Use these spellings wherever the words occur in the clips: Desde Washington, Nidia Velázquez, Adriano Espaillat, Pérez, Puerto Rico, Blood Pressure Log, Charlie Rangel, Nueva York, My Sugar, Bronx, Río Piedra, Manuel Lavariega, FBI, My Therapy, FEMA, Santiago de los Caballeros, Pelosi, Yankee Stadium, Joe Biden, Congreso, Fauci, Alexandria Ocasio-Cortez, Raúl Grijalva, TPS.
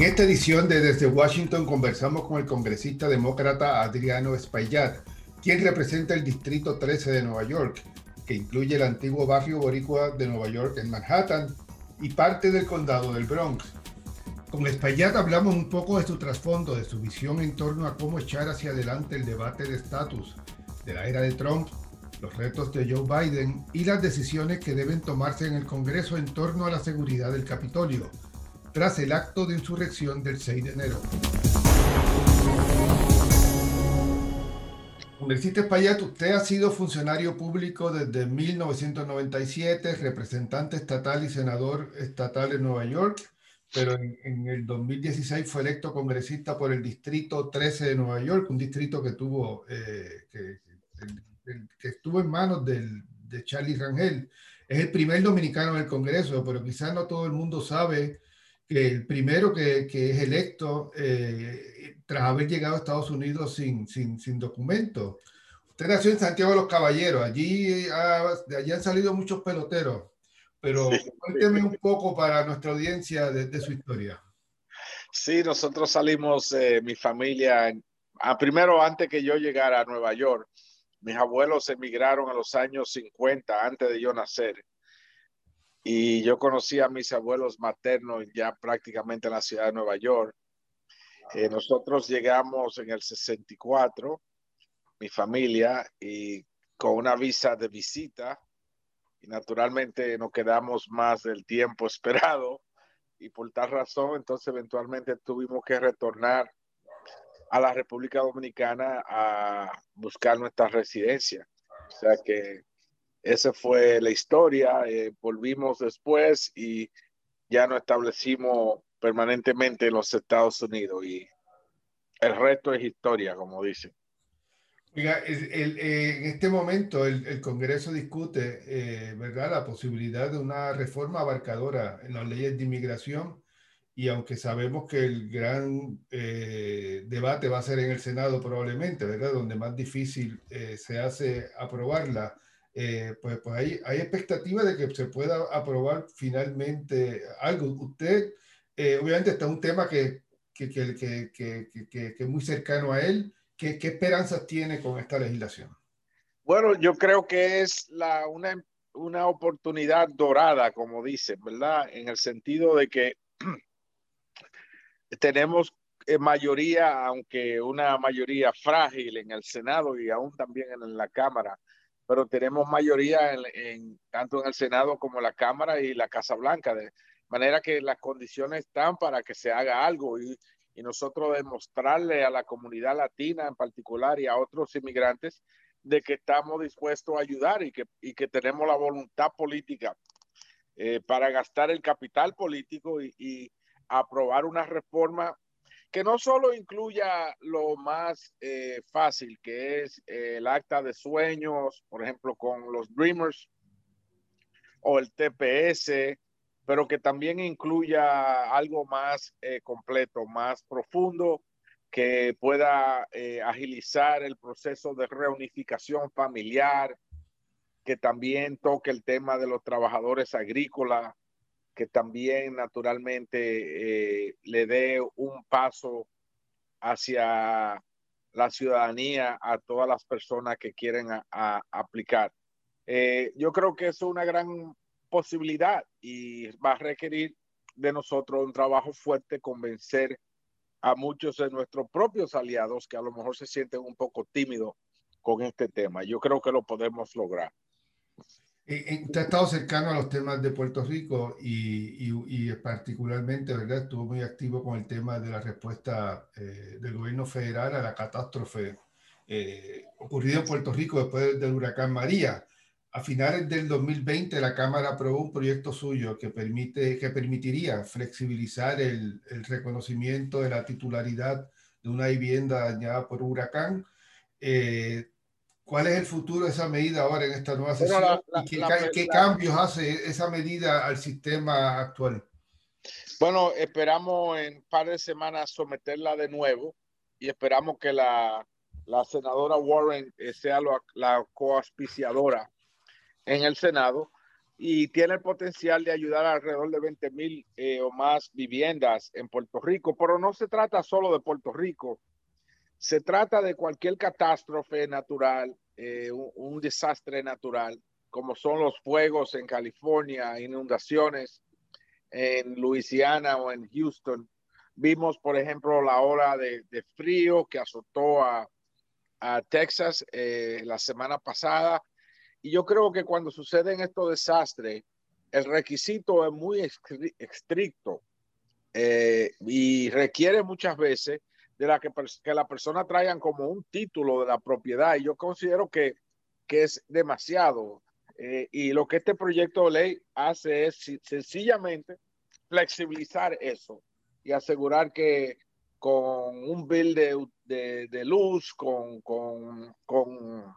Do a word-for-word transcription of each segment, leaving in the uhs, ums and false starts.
En esta edición de Desde Washington conversamos con el congresista demócrata Adriano Espaillat, quien representa el Distrito trece de Nueva York, que incluye el antiguo barrio boricua de Nueva York en Manhattan y parte del condado del Bronx. Con Espaillat hablamos un poco de su trasfondo, de su visión en torno a cómo echar hacia adelante el debate de estatus de la era de Trump, los retos de Joe Biden y las decisiones que deben tomarse en el Congreso en torno a la seguridad del Capitolio, tras el acto de insurrección del seis de enero. Congresista Espaillat, usted ha sido funcionario público desde mil novecientos noventa y siete, representante estatal y senador estatal en Nueva York, pero en, en el dos mil dieciséis fue electo congresista por el Distrito trece de Nueva York, un distrito que tuvo eh, que, que, que estuvo en manos del, de Charlie Rangel. Es el primer dominicano en el Congreso, pero quizás no todo el mundo sabe que el primero que, que es electo eh, tras haber llegado a Estados Unidos sin, sin, sin documento. Usted nació en Santiago de los Caballeros, allí ha, de allí han salido muchos peloteros, pero cuénteme un poco para nuestra audiencia de, de su historia. Sí, nosotros salimos, eh, mi familia, a primero antes que yo llegara a Nueva York, mis abuelos emigraron a los años cincuenta, antes de yo nacer. Y yo conocí a mis abuelos maternos ya prácticamente en la ciudad de Nueva York. Eh, nosotros llegamos en el sesenta y cuatro, mi familia, y con una visa de visita. Y naturalmente nos quedamos más del tiempo esperado. Y por tal razón, entonces eventualmente tuvimos que retornar a la República Dominicana a buscar nuestra residencia. O sea que esa fue la historia. Eh, volvimos después y ya nos establecimos permanentemente en los Estados Unidos y el resto es historia, como dicen. Mira, el, el, en este momento el, el Congreso discute eh, ¿verdad? la posibilidad de una reforma abarcadora en las leyes de inmigración y aunque sabemos que el gran eh, debate va a ser en el Senado probablemente, ¿verdad? Donde más difícil eh, se hace aprobarla, Eh, pues, pues hay, hay expectativa de que se pueda aprobar finalmente algo. Usted, eh, obviamente, está un tema que que, que, que, que, que, que es muy cercano a él. ¿Qué, qué esperanzas tiene con esta legislación? Bueno, yo creo que es la, una, una oportunidad dorada, como dicen, ¿verdad? En el sentido de que tenemos mayoría, aunque una mayoría frágil en el Senado y aún también en la Cámara, pero tenemos mayoría en, en, tanto en el Senado como en la Cámara y la Casa Blanca, de manera que las condiciones están para que se haga algo y, y nosotros demostrarle a la comunidad latina en particular y a otros inmigrantes de que estamos dispuestos a ayudar y que, y que tenemos la voluntad política eh, para gastar el capital político y, y aprobar una reforma que no solo incluya lo más eh, fácil, que es eh, el acta de sueños, por ejemplo, con los Dreamers o el T P S, pero que también incluya algo más eh, completo, más profundo, que pueda eh, agilizar el proceso de reunificación familiar, que también toque el tema de los trabajadores agrícolas, que también naturalmente eh, le dé un paso hacia la ciudadanía a todas las personas que quieren a, a aplicar. Eh, yo creo que es una gran posibilidad y va a requerir de nosotros un trabajo fuerte, convencer a muchos de nuestros propios aliados que a lo mejor se sienten un poco tímidos con este tema. Yo creo que lo podemos lograr. Usted ha estado cercano a los temas de Puerto Rico y, y, y particularmente, ¿verdad? Estuvo muy activo con el tema de la respuesta eh, del gobierno federal a la catástrofe eh, ocurrida en Puerto Rico después del huracán María. A finales del dos mil veinte la Cámara aprobó un proyecto suyo que, permite, que permitiría flexibilizar el, el reconocimiento de la titularidad de una vivienda dañada por un huracán. Eh, ¿Cuál es el futuro de esa medida ahora en esta nueva sesión? La, la, ¿Y qué, la, la, qué cambios hace esa medida al sistema actual? Bueno, esperamos en un par de semanas someterla de nuevo y esperamos que la, la senadora Warren sea la, la coauspiciadora en el Senado y tiene el potencial de ayudar a alrededor de veinte mil eh, o más viviendas en Puerto Rico. Pero no se trata solo de Puerto Rico, se trata de cualquier catástrofe natural, eh, un, un desastre natural, como son los fuegos en California, inundaciones en Luisiana o en Houston. Vimos, por ejemplo, la ola de, de frío que azotó a, a Texas eh, la semana pasada. Y yo creo que cuando suceden estos desastres, el requisito es muy estricto eh, y requiere muchas veces de la que, que la persona traigan como un título de la propiedad. Y yo considero que, que es demasiado. Eh, y lo que este proyecto de ley hace es si, sencillamente flexibilizar eso y asegurar que con un bill de, de, de luz, con... con, con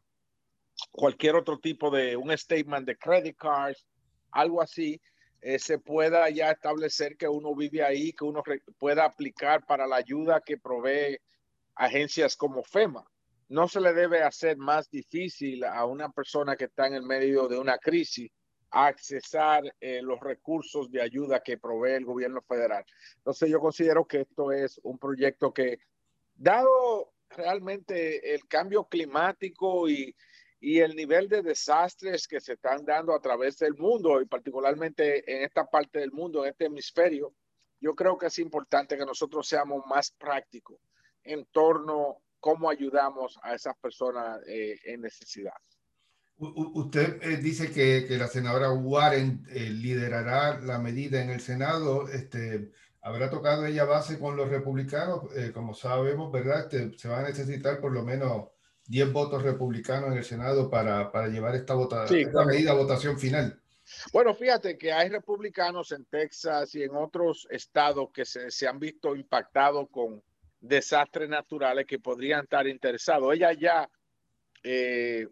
cualquier otro tipo de un statement de credit cards, algo así, eh, se pueda ya establecer que uno vive ahí, que uno re, pueda aplicar para la ayuda que provee agencias como FEMA. No se le debe hacer más difícil a una persona que está en el medio de una crisis accesar eh, los recursos de ayuda que provee el gobierno federal. Entonces yo considero que esto es un proyecto que, dado realmente el cambio climático y y el nivel de desastres que se están dando a través del mundo, y particularmente en esta parte del mundo, en este hemisferio, yo creo que es importante que nosotros seamos más prácticos en torno a cómo ayudamos a esas personas eh, en necesidad. U usted eh, dice que, que la senadora Warren eh, liderará la medida en el Senado. Este, ¿habrá tocado ella base con los republicanos? Eh, como sabemos, ¿verdad? Este, se va a necesitar por lo menos diez votos republicanos en el Senado para, para llevar esta, vota, sí, esta medida a votación final. Bueno, fíjate que hay republicanos en Texas y en otros estados que se, se han visto impactados con desastres naturales que podrían estar interesados. Ella ya, eh,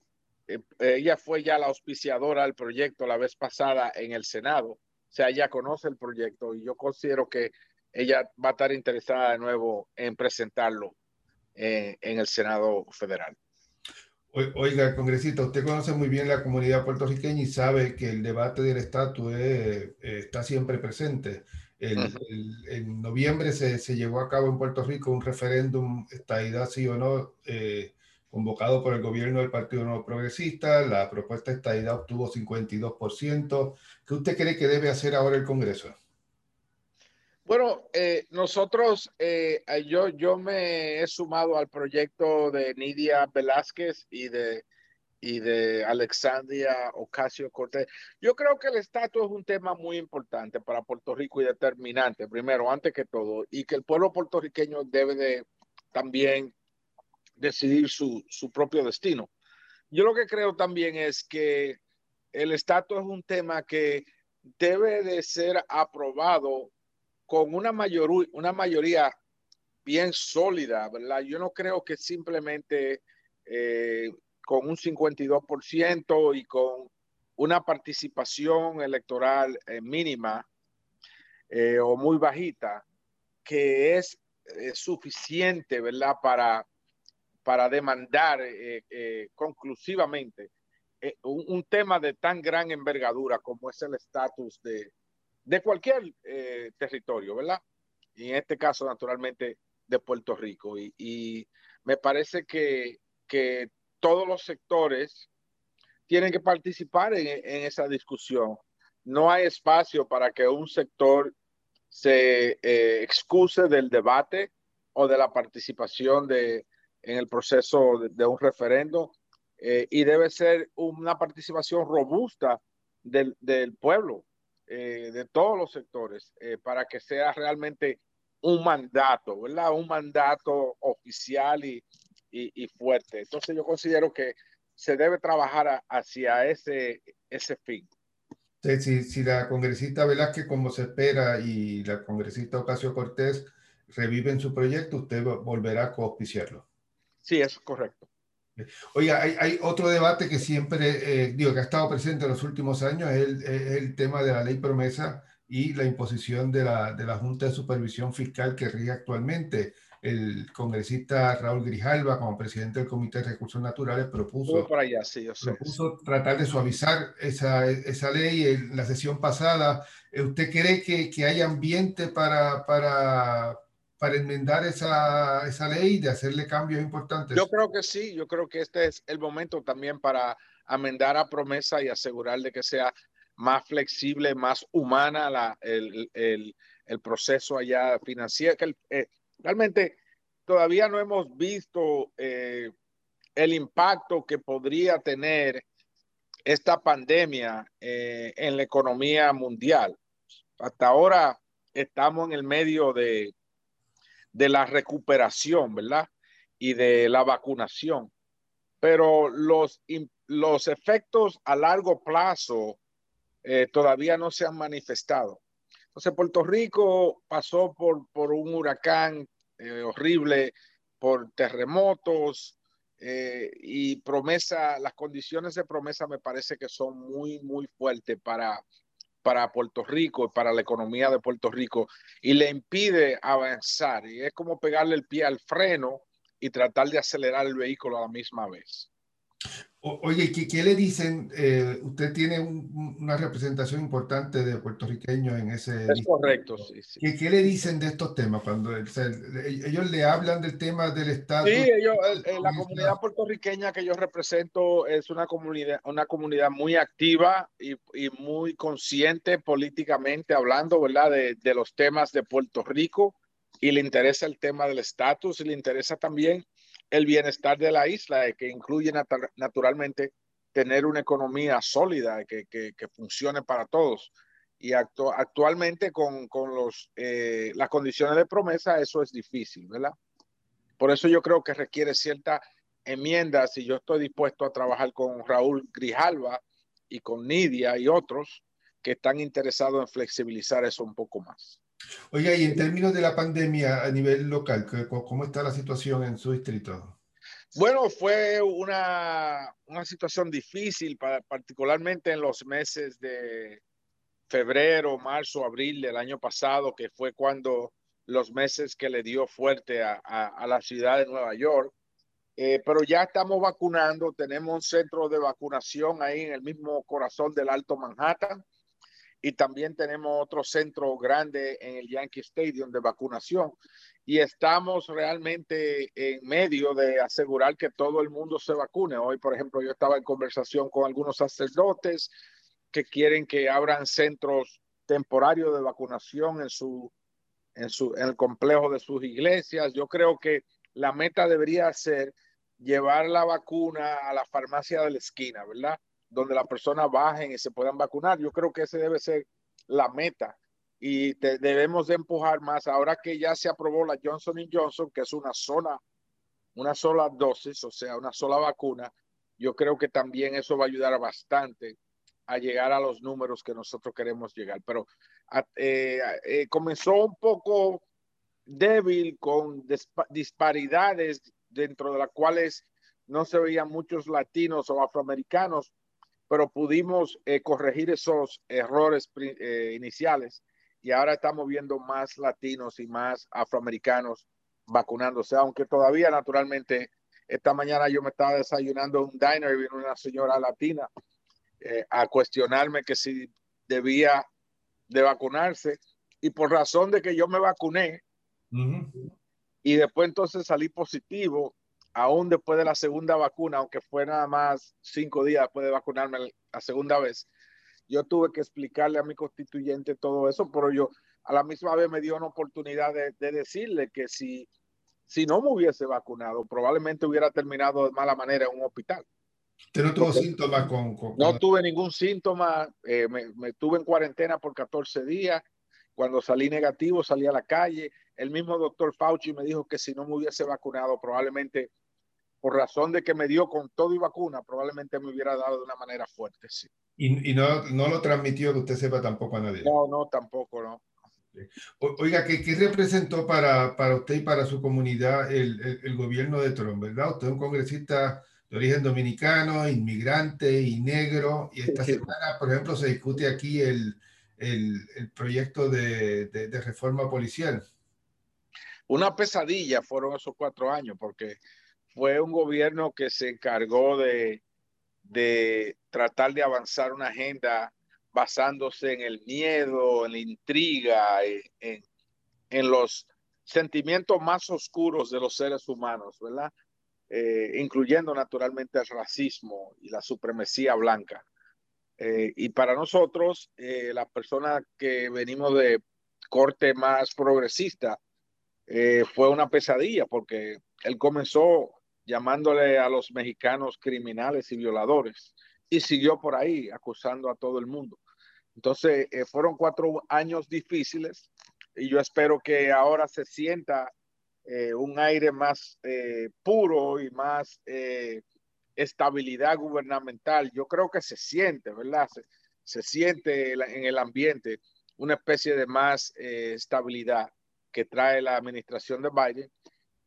ella fue ya la auspiciadora del proyecto la vez pasada en el Senado. O sea, ella conoce el proyecto y yo considero que ella va a estar interesada de nuevo en presentarlo en el Senado Federal. Oiga, congresista, usted conoce muy bien la comunidad puertorriqueña y sabe que el debate del estatus es, está siempre presente. El, uh-huh. el, en noviembre se, se llevó a cabo en Puerto Rico un referéndum, estadidad sí o no, eh, convocado por el gobierno del Partido Nuevo Progresista. La propuesta de estadidad obtuvo cincuenta y dos por ciento. ¿Qué usted cree que debe hacer ahora el Congreso? Bueno, eh, nosotros, eh, yo, yo me he sumado al proyecto de Nidia Velázquez y de, y de Alexandria Ocasio-Cortez. Yo creo que el estatus es un tema muy importante para Puerto Rico y determinante, primero, antes que todo, y que el pueblo puertorriqueño debe de también decidir su, su propio destino. Yo lo que creo también es que el estatus es un tema que debe de ser aprobado con una, mayor, una mayoría bien sólida, ¿verdad? Yo no creo que simplemente eh, con un cincuenta y dos por ciento y con una participación electoral eh, mínima eh, o muy bajita, que es eh, suficiente, ¿verdad? Para, para demandar eh, eh, conclusivamente eh, un, un tema de tan gran envergadura como es el estatus de de cualquier eh, territorio, ¿verdad? Y en este caso, naturalmente, de Puerto Rico. Y, y me parece que, que todos los sectores tienen que participar en, en esa discusión. No hay espacio para que un sector se eh, excuse del debate o de la participación de, en el proceso de, de un referendo eh, y debe ser una participación robusta del, del pueblo. Eh, de todos los sectores, eh, para que sea realmente un mandato, ¿verdad? Un mandato oficial y, y, y fuerte. Entonces yo considero que se debe trabajar a, hacia ese, ese fin. Sí, si, si la congresista Velázquez, como se espera, y la congresista Ocasio-Cortez reviven su proyecto, usted volverá a coauspiciarlo. Sí, eso es correcto. Oiga, hay, hay otro debate que siempre, eh, digo, que ha estado presente en los últimos años, es el, es el tema de la ley promesa y la imposición de la, de la Junta de Supervisión Fiscal que rige actualmente. el congresista Raúl Grijalva, como presidente del Comité de Recursos Naturales, propuso, por allá, sí, yo sé, propuso sí. tratar de suavizar esa, esa ley en la sesión pasada. ¿Usted cree que, que hay ambiente para, para, para enmendar esa, esa ley, de hacerle cambios importantes? Yo creo que sí, yo creo que este es el momento también para amendar a promesa y asegurar de que sea más flexible, más humana la, el, el, el proceso allá financiero, que el, eh, realmente todavía no hemos visto eh, el impacto que podría tener esta pandemia eh, en la economía mundial. Hasta ahora estamos en el medio de, de la recuperación, ¿verdad? Y de la vacunación. Pero los, los efectos a largo plazo eh, todavía no se han manifestado. Entonces, Puerto Rico pasó por, por un huracán eh, horrible, por terremotos eh, y promesa, las condiciones de promesa me parece que son muy, muy fuertes para, para Puerto Rico y para la economía de Puerto Rico, y le impide avanzar. Y es como pegarle el pie al freno y tratar de acelerar el vehículo a la misma vez. Oye, ¿qué, qué le dicen? Eh, usted tiene un, una representación importante de puertorriqueños en ese... Es correcto, sí, sí. ¿Qué, qué le dicen de estos temas? Cuando, o sea, ellos le hablan del tema del Estado. Sí, ellos, el, la comunidad puertorriqueña que yo represento es una comunidad, una comunidad muy activa y, y muy consciente políticamente hablando, ¿verdad? De, de los temas de Puerto Rico, y le interesa el tema del estatus y le interesa también el bienestar de la isla, que incluye nat naturalmente tener una economía sólida que, que, que funcione para todos. Y actu actualmente con, con los, eh, las condiciones de promesa eso es difícil, ¿verdad? Por eso yo creo que requiere cierta enmienda. Si yo estoy dispuesto a trabajar con Raúl Grijalva y con Nidia y otros que están interesados en flexibilizar eso un poco más. Oiga, y en términos de la pandemia a nivel local, ¿cómo está la situación en su distrito? Bueno, fue una, una situación difícil, para, particularmente en los meses de febrero, marzo, abril del año pasado, que fue cuando los meses que le dio fuerte a, a, a la ciudad de Nueva York. Eh, pero ya estamos vacunando, tenemos un centro de vacunación ahí en el mismo corazón del Alto Manhattan. Y también tenemos otro centro grande en el Yankee Stadium de vacunación. Y estamos realmente en medio de asegurar que todo el mundo se vacune. Hoy, por ejemplo, yo estaba en conversación con algunos sacerdotes que quieren que abran centros temporarios de vacunación en, su, en, su, en el complejo de sus iglesias. Yo creo que la meta debería ser llevar la vacuna a la farmacia de la esquina, ¿verdad? Donde las personas bajen y se puedan vacunar. Yo creo que esa debe ser la meta y te, debemos de empujar más. Ahora que ya se aprobó la Johnson and Johnson, que es una sola, una sola dosis, o sea, una sola vacuna, yo creo que también eso va a ayudar bastante a llegar a los números que nosotros queremos llegar. Pero eh, eh, comenzó un poco débil, con disparidades dentro de las cuales no se veían muchos latinos o afroamericanos, pero pudimos eh, corregir esos errores eh, iniciales, y ahora estamos viendo más latinos y más afroamericanos vacunándose, aunque todavía naturalmente. Esta mañana yo me estaba desayunando en un diner y vino una señora latina eh, a cuestionarme que si debía de vacunarse, y por razón de que yo me vacuné, uh-huh. y después entonces salí positivo, aún después de la segunda vacuna, aunque fue nada más cinco días después de vacunarme la segunda vez, yo tuve que explicarle a mi constituyente todo eso, pero yo a la misma vez me dio una oportunidad de, de decirle que si, si no me hubiese vacunado, probablemente hubiera terminado de mala manera en un hospital. ¿Usted no tuvo Porque síntomas? Con, con, con... No tuve ningún síntoma, eh, me, me tuve en cuarentena por catorce días, cuando salí negativo salí a la calle. El mismo doctor Fauci me dijo que si no me hubiese vacunado, probablemente, por razón de que me dio con todo y vacuna, probablemente me hubiera dado de una manera fuerte, sí. Y, y no, no lo transmitió, que usted sepa, tampoco a nadie. No, no, tampoco, no. O, oiga, ¿qué, qué representó para, para usted y para su comunidad el, el, el gobierno de Trump, verdad? Usted es un congresista de origen dominicano, inmigrante y negro, y esta sí, sí. semana, por ejemplo, se discute aquí el, el, el proyecto de, de, de reforma policial. Una pesadilla fueron esos cuatro años, porque fue un gobierno que se encargó de, de tratar de avanzar una agenda basándose en el miedo, en la intriga, en, en, en los sentimientos más oscuros de los seres humanos, ¿verdad? Eh, incluyendo naturalmente el racismo y la supremacía blanca. Eh, y para nosotros, eh, las personas que venimos de corte más progresista, eh, fue una pesadilla, porque él comenzó llamándole a los mexicanos criminales y violadores y siguió por ahí acusando a todo el mundo. Entonces, eh, fueron cuatro años difíciles y yo espero que ahora se sienta eh, un aire más eh, puro y más... Eh, estabilidad gubernamental. Yo creo que se siente, ¿verdad? Se, se siente en el ambiente una especie de más eh, estabilidad que trae la administración de Biden,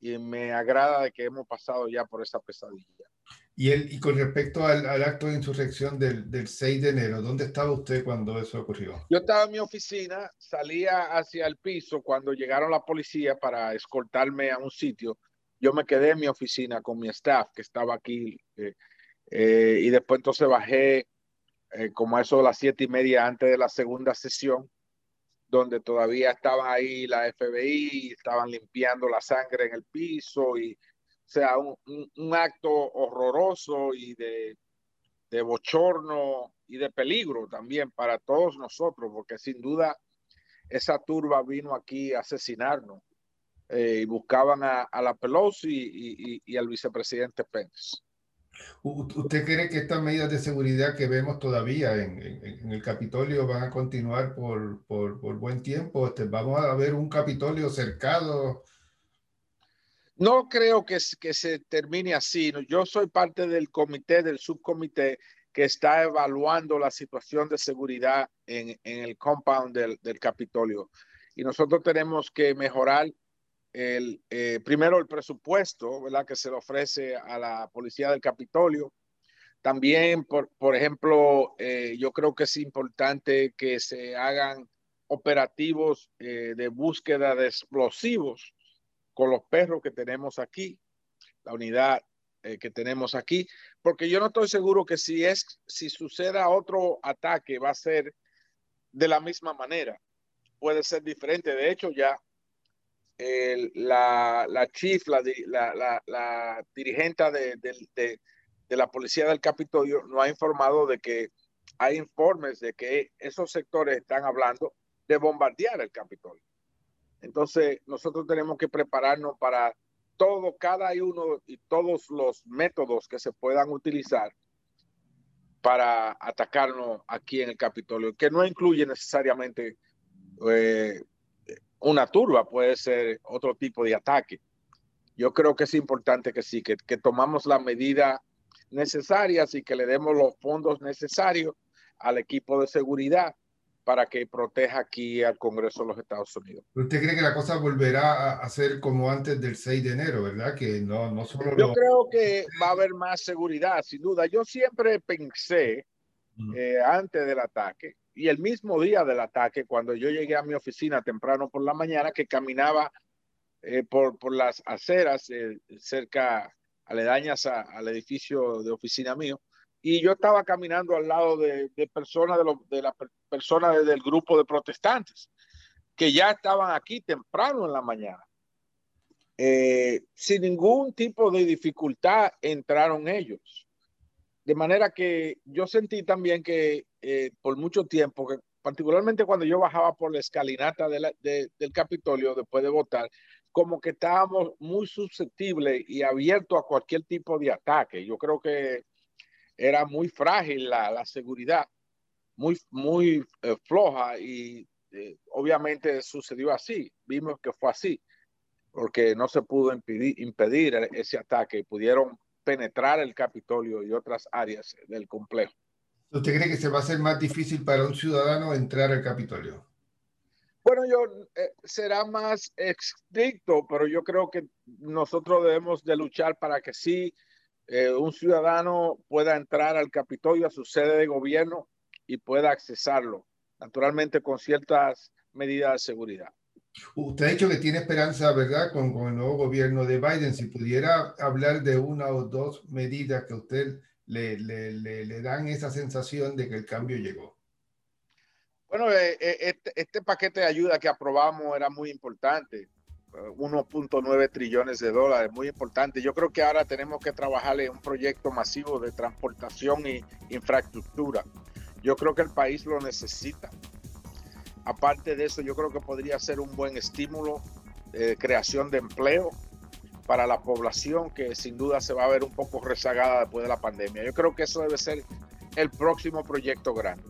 y me agrada de que hemos pasado ya por esa pesadilla. Y, el, y con respecto al, al acto de insurrección del, del seis de enero, ¿dónde estaba usted cuando eso ocurrió? Yo estaba en mi oficina, salía hacia el piso cuando llegaron la policía para escoltarme a un sitio. Yo me quedé en mi oficina con mi staff que estaba aquí eh, eh, y después entonces bajé eh, como a eso de las siete y media antes de la segunda sesión, donde todavía estaba ahí la F B I, estaban limpiando la sangre en el piso, y o sea, un, un, un acto horroroso y de, de bochorno y de peligro también para todos nosotros, porque sin duda esa turba vino aquí a asesinarnos. Eh, buscaban a, a la Pelosi y, y, y al vicepresidente Pérez. ¿Usted cree que estas medidas de seguridad que vemos todavía en, en, en el Capitolio van a continuar por, por, por buen tiempo? Este, ¿Vamos a ver un Capitolio cercado? No creo que, que se termine así. Yo soy parte del comité, del subcomité, que está evaluando la situación de seguridad en, en el compound del, del Capitolio. Y nosotros tenemos que mejorar El, eh, primero el presupuesto, ¿verdad?, que se le ofrece a la policía del Capitolio. También, por, por ejemplo, eh, yo creo que es importante que se hagan operativos eh, de búsqueda de explosivos con los perros que tenemos aquí, la unidad eh, que tenemos aquí, porque yo no estoy seguro que si, es, si suceda otro ataque va a ser de la misma manera. Puede ser diferente. De hecho, ya El, la, la chief, la, la, la, la dirigente de, de, de, de la policía del Capitolio nos ha informado de que hay informes de que esos sectores están hablando de bombardear el Capitolio. Entonces nosotros tenemos que prepararnos para todo, cada uno y todos los métodos que se puedan utilizar para atacarnos aquí en el Capitolio, que no incluye necesariamente eh, una turba, puede ser otro tipo de ataque. Yo creo que es importante que sí, que, que tomamos las medidas necesarias y que le demos los fondos necesarios al equipo de seguridad para que proteja aquí al Congreso de los Estados Unidos. ¿Usted cree que la cosa volverá a ser como antes del seis de enero, verdad? Que no, no solo Yo lo... creo que va a haber más seguridad, sin duda. Yo siempre pensé, uh-huh. eh, antes del ataque, y el mismo día del ataque, cuando yo llegué a mi oficina temprano por la mañana, que caminaba eh, por, por las aceras eh, cerca, aledañas a, al edificio de oficina mío, y yo estaba caminando al lado de, de personas de, de las personas del grupo de protestantes, que ya estaban aquí temprano en la mañana. Eh, sin ningún tipo de dificultad entraron ellos. De manera que yo sentí también que eh, por mucho tiempo, que particularmente cuando yo bajaba por la escalinata de la, de, del Capitolio después de votar, como que estábamos muy susceptibles y abiertos a cualquier tipo de ataque. Yo creo que era muy frágil la, la seguridad, muy, muy eh, floja, y eh, obviamente sucedió así. Vimos que fue así, porque no se pudo impedir, impedir ese ataque y pudieron penetrar el Capitolio y otras áreas del complejo. ¿Usted cree que se va a hacer más difícil para un ciudadano entrar al Capitolio? Bueno, yo eh, será más estricto, pero yo creo que nosotros debemos de luchar para que sí eh, un ciudadano pueda entrar al Capitolio, a su sede de gobierno, y pueda accesarlo, naturalmente con ciertas medidas de seguridad. Usted ha dicho que tiene esperanza, ¿verdad?, con, con el nuevo gobierno de Biden. Si pudiera hablar de una o dos medidas que a usted le, le, le, le dan esa sensación de que el cambio llegó. Bueno, este, este paquete de ayuda que aprobamos era muy importante. uno punto nueve trillones de dólares, muy importante. Yo creo que ahora tenemos que trabajar en un proyecto masivo de transportación e infraestructura. Yo creo que el país lo necesita. Aparte de eso, yo creo que podría ser un buen estímulo de eh, creación de empleo para la población, que sin duda se va a ver un poco rezagada después de la pandemia. Yo creo que eso debe ser el próximo proyecto grande.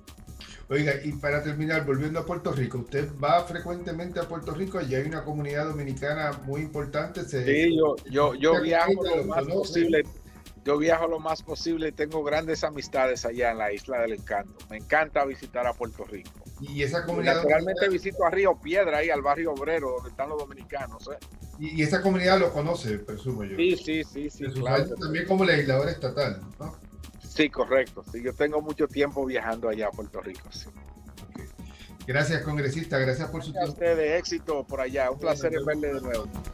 Oiga, y para terminar, volviendo a Puerto Rico, usted va frecuentemente a Puerto Rico y hay una comunidad dominicana muy importante. Se... Sí, yo, yo, yo viajo lo más posible. Yo viajo lo más posible y tengo grandes amistades allá en la Isla del Encanto. Me encanta visitar a Puerto Rico. Y esa comunidad. Naturalmente visito a Río Piedra y al barrio obrero donde están los dominicanos. ¿eh? Y, y esa comunidad lo conoce, presumo yo. Sí, sí, sí, sí. Claro. También como legislador estatal, ¿no? Sí, correcto. Sí, yo tengo mucho tiempo viajando allá a Puerto Rico. Sí. Okay. Gracias, congresista. Gracias por su tiempo. A usted de éxito por allá. Un placer verle de nuevo.